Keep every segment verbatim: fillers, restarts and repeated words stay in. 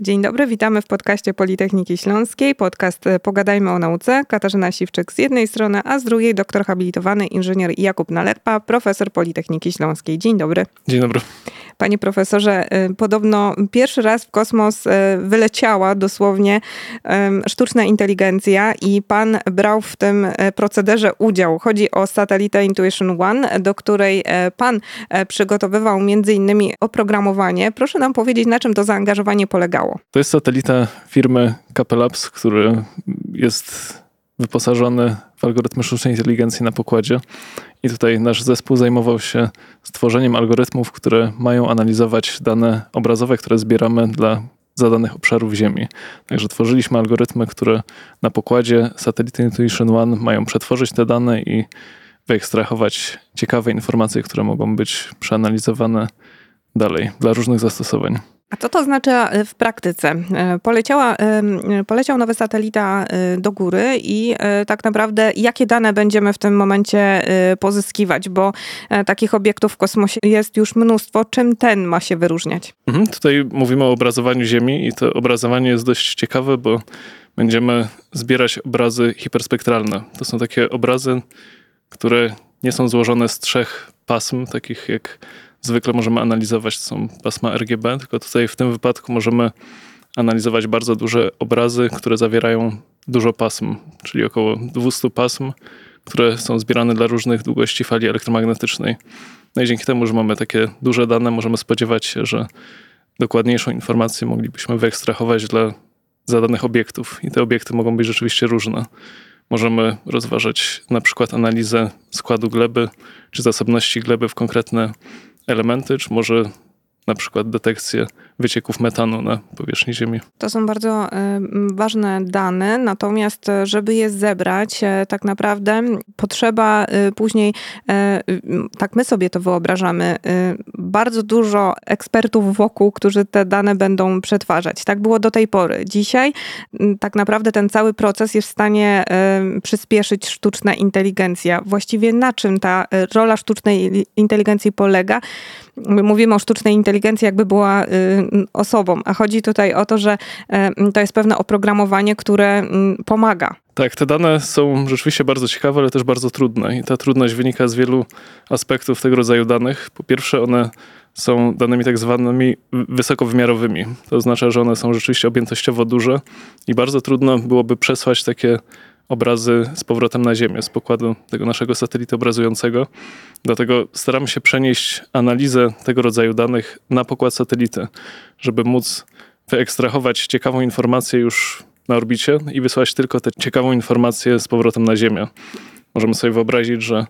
Dzień dobry, witamy w podcaście Politechniki Śląskiej. Podcast Pogadajmy o nauce. Katarzyna Siwczyk z jednej strony, a z drugiej doktor habilitowany inżynier Jakub Nalepa, profesor Politechniki Śląskiej. Dzień dobry. Dzień dobry. Panie profesorze, podobno pierwszy raz w kosmos wyleciała dosłownie sztuczna inteligencja i pan brał w tym procederze udział. Chodzi o satelitę Intuition One, do której pan przygotowywał m.in. oprogramowanie. Proszę nam powiedzieć, na czym to zaangażowanie polegało. To jest satelita firmy K P Labs, który jest wyposażony w algorytmy sztucznej inteligencji na pokładzie. I tutaj nasz zespół zajmował się stworzeniem algorytmów, które mają analizować dane obrazowe, które zbieramy dla zadanych obszarów Ziemi. Także tworzyliśmy algorytmy, które na pokładzie satelity Intuition One mają przetworzyć te dane i wyekstrahować ciekawe informacje, które mogą być przeanalizowane dalej dla różnych zastosowań. A co to znaczy w praktyce? Poleciała, poleciał nowy satelita do góry i tak naprawdę jakie dane będziemy w tym momencie pozyskiwać, bo takich obiektów w kosmosie jest już mnóstwo. Czym ten ma się wyróżniać? Mhm, tutaj mówimy o obrazowaniu Ziemi i to obrazowanie jest dość ciekawe, bo będziemy zbierać obrazy hiperspektralne. To są takie obrazy, które nie są złożone z trzech pasm, takich jak zwykle możemy analizować, to są pasma R G B, tylko tutaj w tym wypadku możemy analizować bardzo duże obrazy, które zawierają dużo pasm, czyli około dwieście pasm, które są zbierane dla różnych długości fali elektromagnetycznej. No i dzięki temu, że mamy takie duże dane, możemy spodziewać się, że dokładniejszą informację moglibyśmy wyekstrahować dla zadanych obiektów i te obiekty mogą być rzeczywiście różne. Możemy rozważać na przykład analizę składu gleby czy zasobności gleby w konkretne elementy, czy może na przykład detekcję wycieków metanu na powierzchni Ziemi. To są bardzo ważne dane, natomiast żeby je zebrać, tak naprawdę potrzeba później, tak my sobie to wyobrażamy, bardzo dużo ekspertów wokół, którzy te dane będą przetwarzać. Tak było do tej pory. Dzisiaj tak naprawdę ten cały proces jest w stanie przyspieszyć sztuczna inteligencja. Właściwie na czym ta rola sztucznej inteligencji polega? My mówimy o sztucznej inteligencji, jakby była osobą, a chodzi tutaj o to, że to jest pewne oprogramowanie, które pomaga. Tak, te dane są rzeczywiście bardzo ciekawe, ale też bardzo trudne i ta trudność wynika z wielu aspektów tego rodzaju danych. Po pierwsze, one są danymi tak zwanymi wysokowymiarowymi. To oznacza, że one są rzeczywiście objętościowo duże i bardzo trudno byłoby przesłać takie obrazy z powrotem na Ziemię, z pokładu tego naszego satelity obrazującego. Dlatego staramy się przenieść analizę tego rodzaju danych na pokład satelity, żeby móc wyekstrahować ciekawą informację już na orbicie i wysłać tylko tę ciekawą informację z powrotem na Ziemię. Możemy sobie wyobrazić, że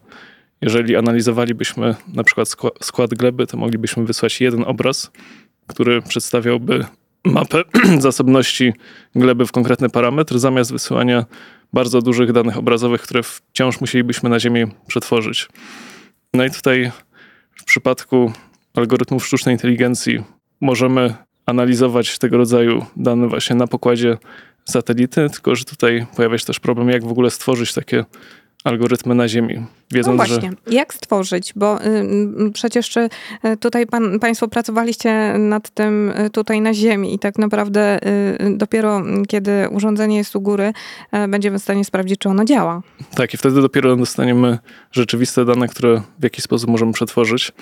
jeżeli analizowalibyśmy na przykład skład gleby, to moglibyśmy wysłać jeden obraz, który przedstawiałby mapę zasobności gleby w konkretny parametr, zamiast wysyłania bardzo dużych danych obrazowych, które wciąż musielibyśmy na Ziemi przetworzyć. No i tutaj w przypadku algorytmów sztucznej inteligencji możemy analizować tego rodzaju dane właśnie na pokładzie satelity, tylko że tutaj pojawia się też problem, jak w ogóle stworzyć takie algorytmy na Ziemi. Wiedząc, no właśnie, że... jak stworzyć? Bo y, przecież czy tutaj pan, państwo pracowaliście nad tym tutaj na Ziemi i tak naprawdę y, dopiero kiedy urządzenie jest u góry, y, będziemy w stanie sprawdzić, czy ono działa. Tak, i wtedy dopiero dostaniemy rzeczywiste dane, które w jakiś sposób możemy przetworzyć.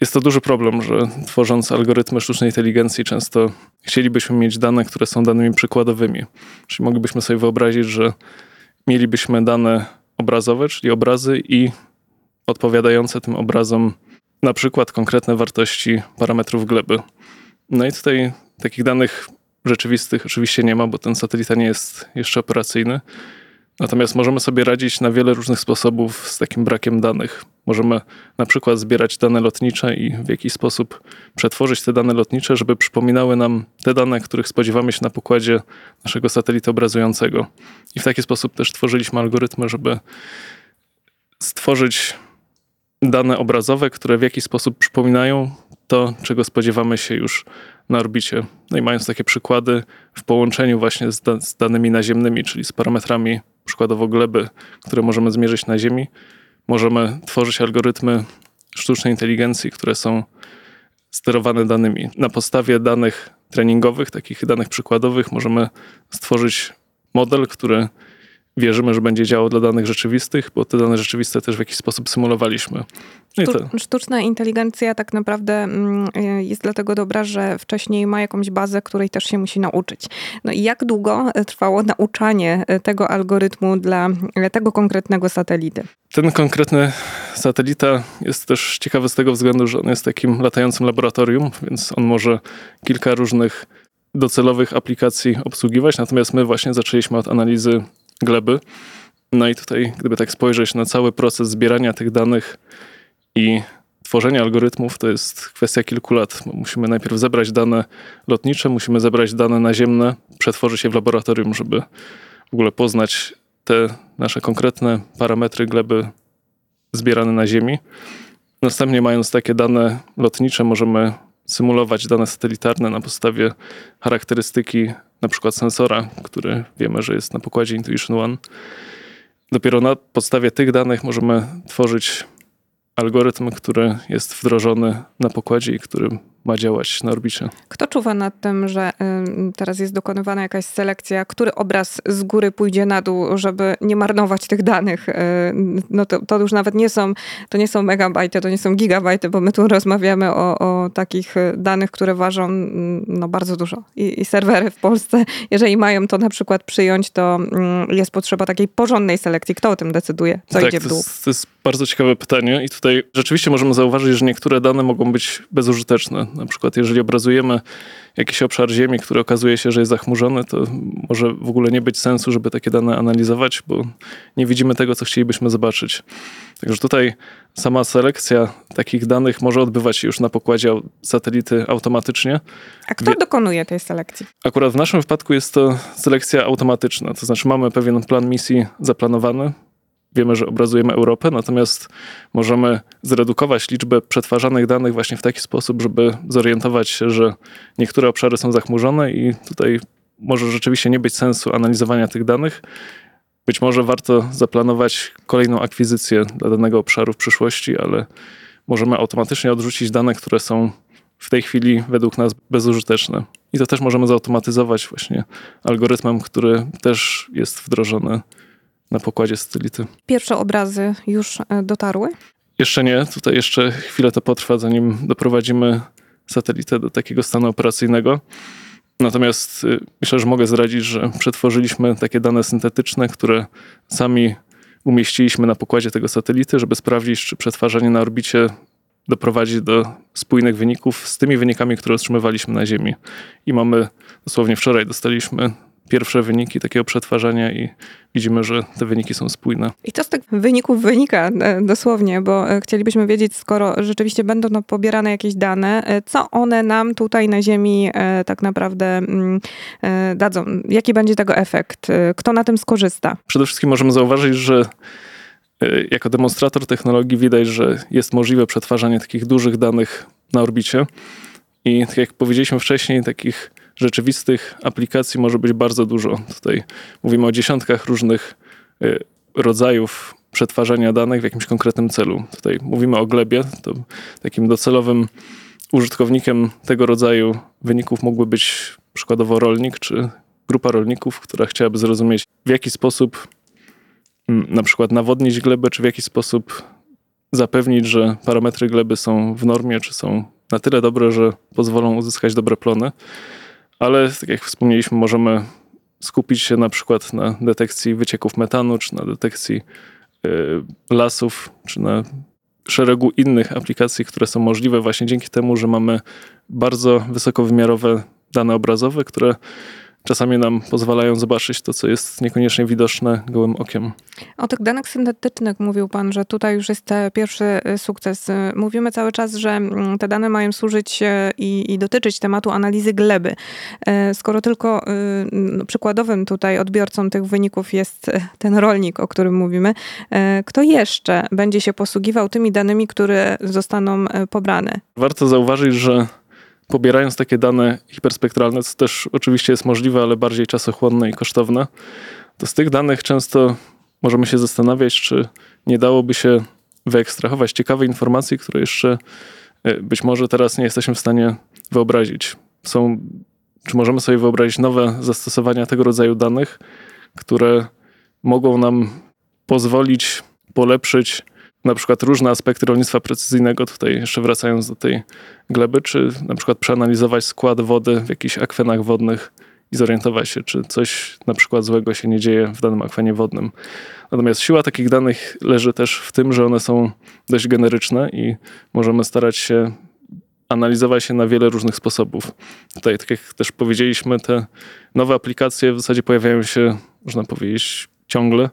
Jest to duży problem, że tworząc algorytmy sztucznej inteligencji często chcielibyśmy mieć dane, które są danymi przykładowymi. Czyli moglibyśmy sobie wyobrazić, że mielibyśmy dane obrazowe, czyli obrazy i odpowiadające tym obrazom na przykład konkretne wartości parametrów gleby. No i tutaj takich danych rzeczywistych oczywiście nie ma, bo ten satelita nie jest jeszcze operacyjny. Natomiast możemy sobie radzić na wiele różnych sposobów z takim brakiem danych. Możemy na przykład zbierać dane lotnicze i w jakiś sposób przetworzyć te dane lotnicze, żeby przypominały nam te dane, których spodziewamy się na pokładzie naszego satelity obrazującego. I w taki sposób też tworzyliśmy algorytmy, żeby stworzyć dane obrazowe, które w jakiś sposób przypominają to, czego spodziewamy się już na orbicie. No i mając takie przykłady w połączeniu właśnie z, da- z danymi naziemnymi, czyli z parametrami przykładowo gleby, które możemy zmierzyć na Ziemi, możemy tworzyć algorytmy sztucznej inteligencji, które są sterowane danymi. Na podstawie danych treningowych, takich danych przykładowych możemy stworzyć model, który wierzymy, że będzie działał dla danych rzeczywistych, bo te dane rzeczywiste też w jakiś sposób symulowaliśmy. Sztu- sztuczna inteligencja tak naprawdę jest dlatego dobra, że wcześniej ma jakąś bazę, której też się musi nauczyć. No i jak długo trwało nauczanie tego algorytmu dla tego konkretnego satelity? Ten konkretny satelita jest też ciekawy z tego względu, że on jest takim latającym laboratorium, więc on może kilka różnych docelowych aplikacji obsługiwać, natomiast my właśnie zaczęliśmy od analizy gleby. No i tutaj, gdyby tak spojrzeć na cały proces zbierania tych danych i tworzenia algorytmów, to jest kwestia kilku lat. Musimy najpierw zebrać dane lotnicze, musimy zebrać dane naziemne, przetworzyć je w laboratorium, żeby w ogóle poznać te nasze konkretne parametry gleby zbierane na Ziemi. Następnie, mając takie dane lotnicze, możemy symulować dane satelitarne na podstawie charakterystyki na przykład sensora, który wiemy, że jest na pokładzie Intuition One. Dopiero na podstawie tych danych możemy tworzyć algorytm, który jest wdrożony na pokładzie i który ma działać na orbicie. Kto czuwa nad tym, że teraz jest dokonywana jakaś selekcja, który obraz z góry pójdzie na dół, żeby nie marnować tych danych? No to, to już nawet nie są, to nie są megabajty, to nie są gigabajty, bo my tu rozmawiamy o, o takich danych, które ważą no, bardzo dużo. I, I serwery w Polsce, jeżeli mają to na przykład przyjąć, to jest potrzeba takiej porządnej selekcji. Kto o tym decyduje? Co tak, idzie w dół? To jest, to jest bardzo ciekawe pytanie i tutaj rzeczywiście możemy zauważyć, że niektóre dane mogą być bezużyteczne. Na przykład jeżeli obrazujemy jakiś obszar Ziemi, który okazuje się, że jest zachmurzony, to może w ogóle nie być sensu, żeby takie dane analizować, bo nie widzimy tego, co chcielibyśmy zobaczyć. Także tutaj sama selekcja takich danych może odbywać się już na pokładzie satelity automatycznie. A kto Wie... dokonuje tej selekcji? Akurat w naszym wypadku jest to selekcja automatyczna, to znaczy mamy pewien plan misji zaplanowany. Wiemy, że obrazujemy Europę, natomiast możemy zredukować liczbę przetwarzanych danych właśnie w taki sposób, żeby zorientować się, że niektóre obszary są zachmurzone i tutaj może rzeczywiście nie być sensu analizowania tych danych. Być może warto zaplanować kolejną akwizycję dla danego obszaru w przyszłości, ale możemy automatycznie odrzucić dane, które są w tej chwili według nas bezużyteczne. I to też możemy zautomatyzować właśnie algorytmem, który też jest wdrożony na pokładzie satelity. Pierwsze obrazy już dotarły? Jeszcze nie. Tutaj jeszcze chwilę to potrwa, zanim doprowadzimy satelitę do takiego stanu operacyjnego. Natomiast myślę, że mogę zdradzić, że przetworzyliśmy takie dane syntetyczne, które sami umieściliśmy na pokładzie tego satelity, żeby sprawdzić, czy przetwarzanie na orbicie doprowadzi do spójnych wyników z tymi wynikami, które otrzymywaliśmy na Ziemi. I mamy, dosłownie wczoraj dostaliśmy pierwsze wyniki takiego przetwarzania i widzimy, że te wyniki są spójne. I co z tych wyników wynika dosłownie, bo chcielibyśmy wiedzieć, skoro rzeczywiście będą no pobierane jakieś dane, co one nam tutaj na Ziemi tak naprawdę dadzą? Jaki będzie tego efekt? Kto na tym skorzysta? Przede wszystkim możemy zauważyć, że jako demonstrator technologii widać, że jest możliwe przetwarzanie takich dużych danych na orbicie. I tak jak powiedzieliśmy wcześniej, takich rzeczywistych aplikacji może być bardzo dużo. Tutaj mówimy o dziesiątkach różnych rodzajów przetwarzania danych w jakimś konkretnym celu. Tutaj mówimy o glebie, to takim docelowym użytkownikiem tego rodzaju wyników mógłby być przykładowo rolnik czy grupa rolników, która chciałaby zrozumieć, w jaki sposób na przykład nawodnić glebę, czy w jaki sposób zapewnić, że parametry gleby są w normie, czy są na tyle dobre, że pozwolą uzyskać dobre plony. Ale tak jak wspomnieliśmy, możemy skupić się na przykład na detekcji wycieków metanu, czy na detekcji yy, lasów, czy na szeregu innych aplikacji, które są możliwe właśnie dzięki temu, że mamy bardzo wysokowymiarowe dane obrazowe, które czasami nam pozwalają zobaczyć to, co jest niekoniecznie widoczne gołym okiem. O tych danych syntetycznych mówił pan, że tutaj już jest pierwszy sukces. Mówimy cały czas, że te dane mają służyć i, i dotyczyć tematu analizy gleby. Skoro tylko no, przykładowym tutaj odbiorcą tych wyników jest ten rolnik, o którym mówimy, kto jeszcze będzie się posługiwał tymi danymi, które zostaną pobrane? Warto zauważyć, że pobierając takie dane hiperspektralne, co też oczywiście jest możliwe, ale bardziej czasochłonne i kosztowne, to z tych danych często możemy się zastanawiać, czy nie dałoby się wyekstrahować ciekawe informacji, które jeszcze być może teraz nie jesteśmy w stanie wyobrazić. Są Czy możemy sobie wyobrazić nowe zastosowania tego rodzaju danych, które mogą nam pozwolić polepszyć na przykład różne aspekty rolnictwa precyzyjnego, tutaj jeszcze wracając do tej gleby, czy na przykład przeanalizować skład wody w jakichś akwenach wodnych i zorientować się, czy coś na przykład złego się nie dzieje w danym akwenie wodnym. Natomiast siła takich danych leży też w tym, że one są dość generyczne i możemy starać się analizować je na wiele różnych sposobów. Tutaj, tak jak też powiedzieliśmy, te nowe aplikacje w zasadzie pojawiają się, można powiedzieć, ciągle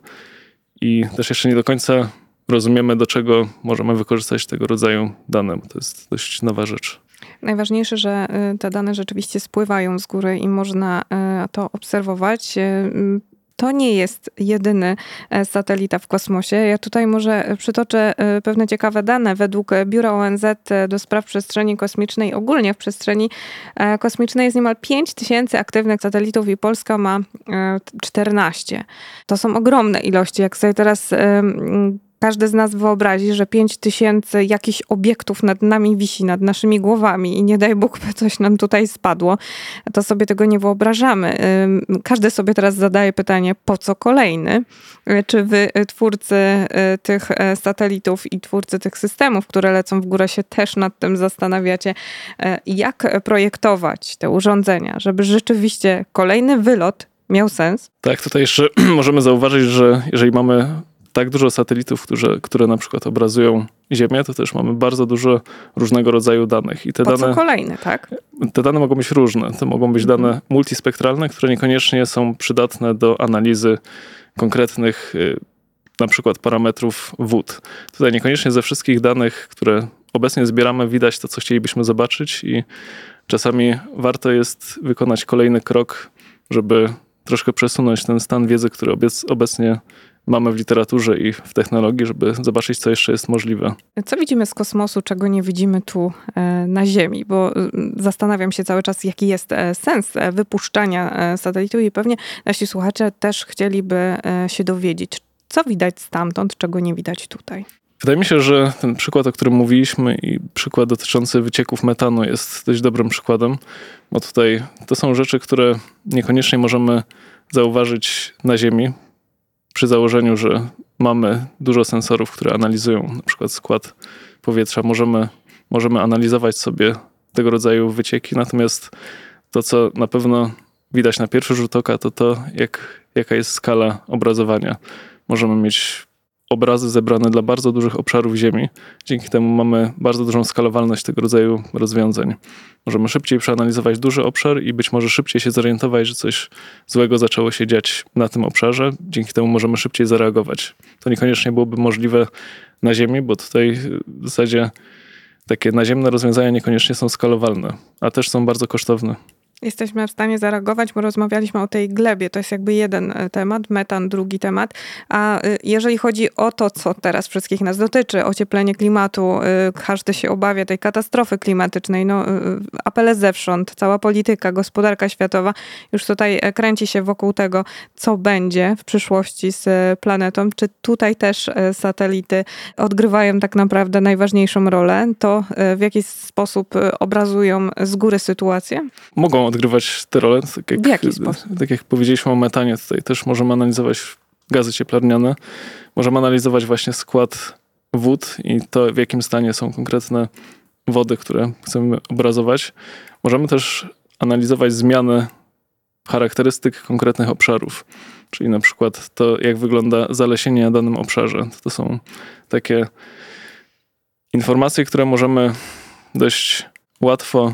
i też jeszcze nie do końca rozumiemy, do czego możemy wykorzystać tego rodzaju dane. To jest dość nowa rzecz. Najważniejsze, że te dane rzeczywiście spływają z góry i można to obserwować. To nie jest jedyny satelita w kosmosie. Ja tutaj może przytoczę pewne ciekawe dane. Według Biura O N Z do spraw przestrzeni kosmicznej, ogólnie w przestrzeni kosmicznej jest niemal pięć tysięcy aktywnych satelitów i Polska ma czternaście. To są ogromne ilości. Jak sobie teraz każdy z nas wyobrazi, że pięć tysięcy jakichś obiektów nad nami wisi, nad naszymi głowami i nie daj Bóg, by coś nam tutaj spadło, to sobie tego nie wyobrażamy. Każdy sobie teraz zadaje pytanie, po co kolejny? Czy wy, twórcy tych satelitów i twórcy tych systemów, które lecą w górę, się też nad tym zastanawiacie, jak projektować te urządzenia, żeby rzeczywiście kolejny wylot miał sens? Tak, tutaj jeszcze możemy zauważyć, że jeżeli mamy tak dużo satelitów, które, które na przykład obrazują Ziemię, to też mamy bardzo dużo różnego rodzaju danych. I te po dane, co kolejne, tak? Te dane mogą być różne. To mogą być dane mm. multispektralne, które niekoniecznie są przydatne do analizy konkretnych na przykład parametrów wód. Tutaj niekoniecznie ze wszystkich danych, które obecnie zbieramy, widać to, co chcielibyśmy zobaczyć i czasami warto jest wykonać kolejny krok, żeby troszkę przesunąć ten stan wiedzy, który obecnie mamy w literaturze i w technologii, żeby zobaczyć, co jeszcze jest możliwe. Co widzimy z kosmosu, czego nie widzimy tu na Ziemi? Bo zastanawiam się cały czas, jaki jest sens wypuszczania satelitu i pewnie nasi słuchacze też chcieliby się dowiedzieć, co widać stamtąd, czego nie widać tutaj. Wydaje mi się, że ten przykład, o którym mówiliśmy i przykład dotyczący wycieków metanu jest dość dobrym przykładem, bo tutaj to są rzeczy, które niekoniecznie możemy zauważyć na Ziemi, przy założeniu, że mamy dużo sensorów, które analizują na przykład skład powietrza, możemy, możemy analizować sobie tego rodzaju wycieki. Natomiast to, co na pewno widać na pierwszy rzut oka, to to, jak, jaka jest skala obrazowania. Możemy mieć obrazy zebrane dla bardzo dużych obszarów Ziemi. Dzięki temu mamy bardzo dużą skalowalność tego rodzaju rozwiązań. Możemy szybciej przeanalizować duży obszar i być może szybciej się zorientować, że coś złego zaczęło się dziać na tym obszarze. Dzięki temu możemy szybciej zareagować. To niekoniecznie byłoby możliwe na Ziemi, bo tutaj w zasadzie takie naziemne rozwiązania niekoniecznie są skalowalne, a też są bardzo kosztowne. Jesteśmy w stanie zareagować, bo rozmawialiśmy o tej glebie. To jest jakby jeden temat, metan, drugi temat. A jeżeli chodzi o to, co teraz wszystkich nas dotyczy, ocieplenie klimatu, każdy się obawia tej katastrofy klimatycznej, no, apele zewsząd, cała polityka, gospodarka światowa już tutaj kręci się wokół tego, co będzie w przyszłości z planetą. Czy tutaj też satelity odgrywają tak naprawdę najważniejszą rolę? To w jakiś sposób obrazują z góry sytuację? Mogą odgrywać te role. Tak jak, w jaki sposób? Tak jak powiedzieliśmy o metanie, tutaj też możemy analizować gazy cieplarniane. Możemy analizować właśnie skład wód i to, w jakim stanie są konkretne wody, które chcemy obrazować. Możemy też analizować zmiany charakterystyk konkretnych obszarów, czyli na przykład to, jak wygląda zalesienie na danym obszarze. To są takie informacje, które możemy dość łatwo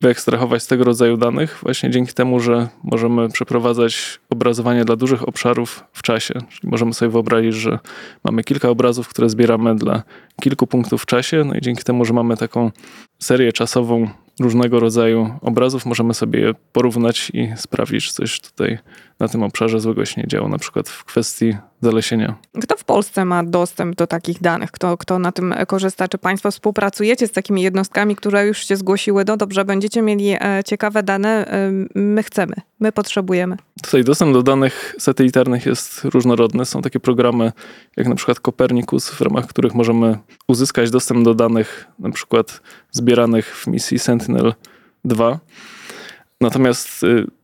wyekstrahować z tego rodzaju danych właśnie dzięki temu, że możemy przeprowadzać obrazowanie dla dużych obszarów w czasie. Czyli możemy sobie wyobrazić, że mamy kilka obrazów, które zbieramy dla kilku punktów w czasie, no i dzięki temu, że mamy taką serię czasową różnego rodzaju obrazów, możemy sobie je porównać i sprawdzić, czy coś tutaj na tym obszarze złego się nie działo, na przykład w kwestii zalesienia. Kto w Polsce ma dostęp do takich danych? Kto, kto na tym korzysta? Czy państwo współpracujecie z takimi jednostkami, które już się zgłosiły? No dobrze, będziecie mieli ciekawe dane, my chcemy, my potrzebujemy. Tutaj dostęp do danych satelitarnych jest różnorodny. Są takie programy jak na przykład Copernicus, w ramach których możemy uzyskać dostęp do danych na przykład zbieranych w misji Sentinel dwa. Natomiast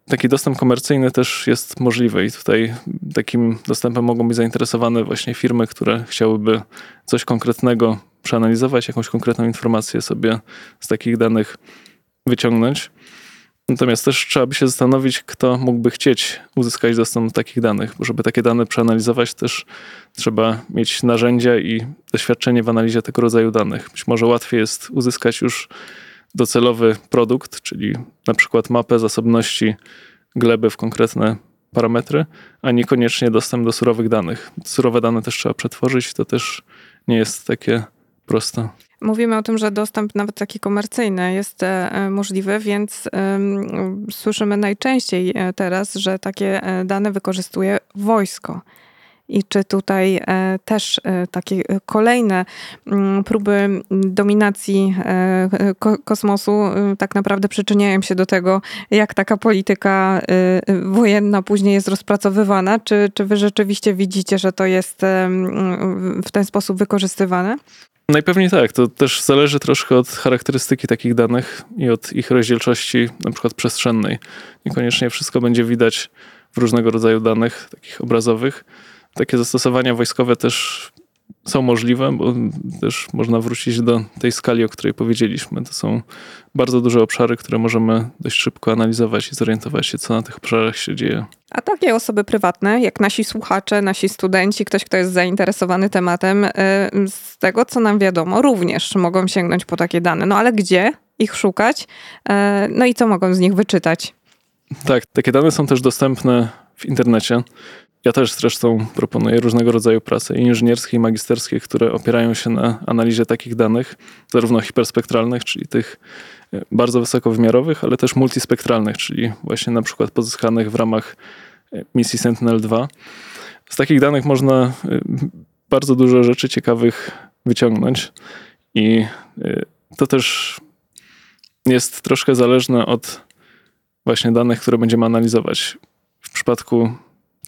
taki dostęp komercyjny też jest możliwy i tutaj takim dostępem mogą być zainteresowane właśnie firmy, które chciałyby coś konkretnego przeanalizować, jakąś konkretną informację sobie z takich danych wyciągnąć. Natomiast też trzeba by się zastanowić, kto mógłby chcieć uzyskać dostęp do takich danych, bo żeby takie dane przeanalizować, też trzeba mieć narzędzia i doświadczenie w analizie tego rodzaju danych. Być może łatwiej jest uzyskać już docelowy produkt, czyli na przykład mapę zasobności gleby w konkretne parametry, a niekoniecznie dostęp do surowych danych. Surowe dane też trzeba przetworzyć, to też nie jest takie proste. Mówimy o tym, że dostęp nawet taki komercyjny jest możliwy, więc słyszymy najczęściej teraz, że takie dane wykorzystuje wojsko. I czy tutaj też takie kolejne próby dominacji kosmosu tak naprawdę przyczyniają się do tego, jak taka polityka wojenna później jest rozpracowywana? Czy, czy wy rzeczywiście widzicie, że to jest w ten sposób wykorzystywane? Najpewniej tak. To też zależy troszkę od charakterystyki takich danych i od ich rozdzielczości, na przykład przestrzennej. Niekoniecznie wszystko będzie widać w różnego rodzaju danych, takich obrazowych. Takie zastosowania wojskowe też są możliwe, bo też można wrócić do tej skali, o której powiedzieliśmy. To są bardzo duże obszary, które możemy dość szybko analizować i zorientować się, co na tych obszarach się dzieje. A takie osoby prywatne, jak nasi słuchacze, nasi studenci, ktoś, kto jest zainteresowany tematem, z tego, co nam wiadomo, również mogą sięgnąć po takie dane. No ale gdzie ich szukać? No i co mogą z nich wyczytać? Tak, takie dane są też dostępne w internecie. Ja też zresztą proponuję różnego rodzaju prace inżynierskie i magisterskie, które opierają się na analizie takich danych, zarówno hiperspektralnych, czyli tych bardzo wysokowymiarowych, ale też multispektralnych, czyli właśnie na przykład pozyskanych w ramach misji Sentinel dwa. Z takich danych można bardzo dużo rzeczy ciekawych wyciągnąć i to też jest troszkę zależne od właśnie danych, które będziemy analizować. W przypadku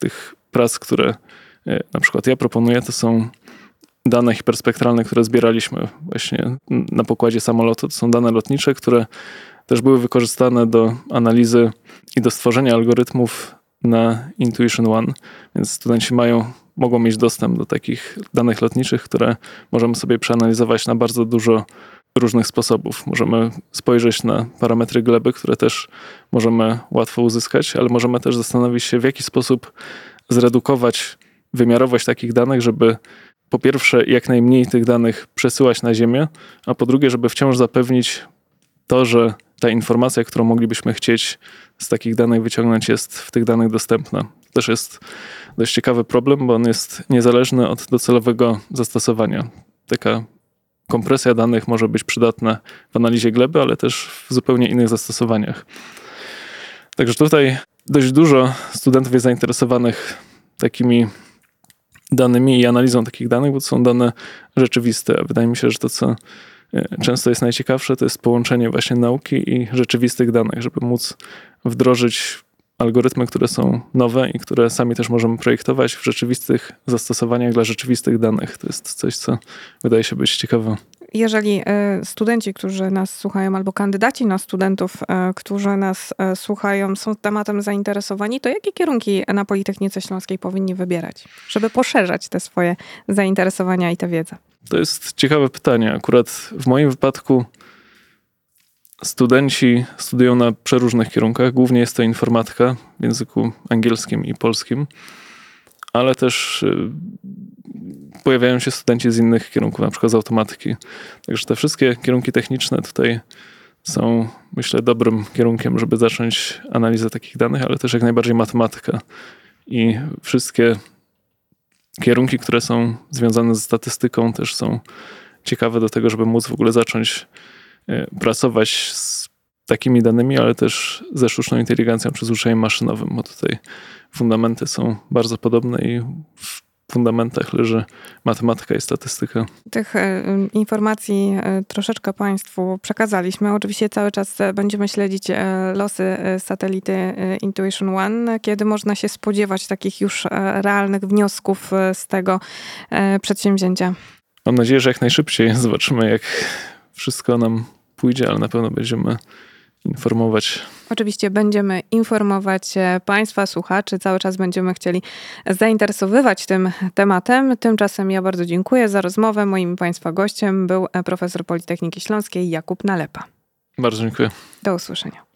tych prac, które na przykład ja proponuję, to są dane hiperspektralne, które zbieraliśmy właśnie na pokładzie samolotu. To są dane lotnicze, które też były wykorzystane do analizy i do stworzenia algorytmów na Intuition One, więc studenci mają, mogą mieć dostęp do takich danych lotniczych, które możemy sobie przeanalizować na bardzo dużo różnych sposobów. Możemy spojrzeć na parametry gleby, które też możemy łatwo uzyskać, ale możemy też zastanowić się, w jaki sposób zredukować wymiarowość takich danych, żeby po pierwsze jak najmniej tych danych przesyłać na Ziemię, a po drugie, żeby wciąż zapewnić to, że ta informacja, którą moglibyśmy chcieć z takich danych wyciągnąć, jest w tych danych dostępna. To też jest dość ciekawy problem, bo on jest niezależny od docelowego zastosowania. Taka kompresja danych może być przydatna w analizie gleby, ale też w zupełnie innych zastosowaniach. Także tutaj dość dużo studentów jest zainteresowanych takimi danymi i analizą takich danych, bo to są dane rzeczywiste. A wydaje mi się, że to, co często jest najciekawsze, to jest połączenie właśnie nauki i rzeczywistych danych, żeby móc wdrożyć algorytmy, które są nowe i które sami też możemy projektować w rzeczywistych zastosowaniach dla rzeczywistych danych. To jest coś, co wydaje się być ciekawe. Jeżeli studenci, którzy nas słuchają, albo kandydaci na studentów, którzy nas słuchają, są tematem zainteresowani, to jakie kierunki na Politechnice Śląskiej powinni wybierać, żeby poszerzać te swoje zainteresowania i tę wiedzę? To jest ciekawe pytanie. Akurat w moim wypadku studenci studiują na przeróżnych kierunkach. Głównie jest to informatyka w języku angielskim i polskim, ale też pojawiają się studenci z innych kierunków, na przykład z automatyki. Także te wszystkie kierunki techniczne tutaj są, myślę, dobrym kierunkiem, żeby zacząć analizę takich danych, ale też jak najbardziej matematyka i wszystkie kierunki, które są związane ze statystyką, też są ciekawe do tego, żeby móc w ogóle zacząć pracować z takimi danymi, ale też ze sztuczną inteligencją czy z uczeniem maszynowym, bo tutaj fundamenty są bardzo podobne i w fundamentach leży matematyka i statystyka. Tych informacji troszeczkę Państwu przekazaliśmy. Oczywiście cały czas będziemy śledzić losy satelity Intuition One. Kiedy można się spodziewać takich już realnych wniosków z tego przedsięwzięcia? Mam nadzieję, że jak najszybciej. Zobaczymy, jak wszystko nam pójdzie, ale na pewno będziemy informować. Oczywiście będziemy informować Państwa, słuchaczy. Cały czas będziemy chcieli zainteresowywać tym tematem. Tymczasem ja bardzo dziękuję za rozmowę. Moim Państwa gościem był profesor Politechniki Śląskiej Jakub Nalepa. Bardzo dziękuję. Do usłyszenia.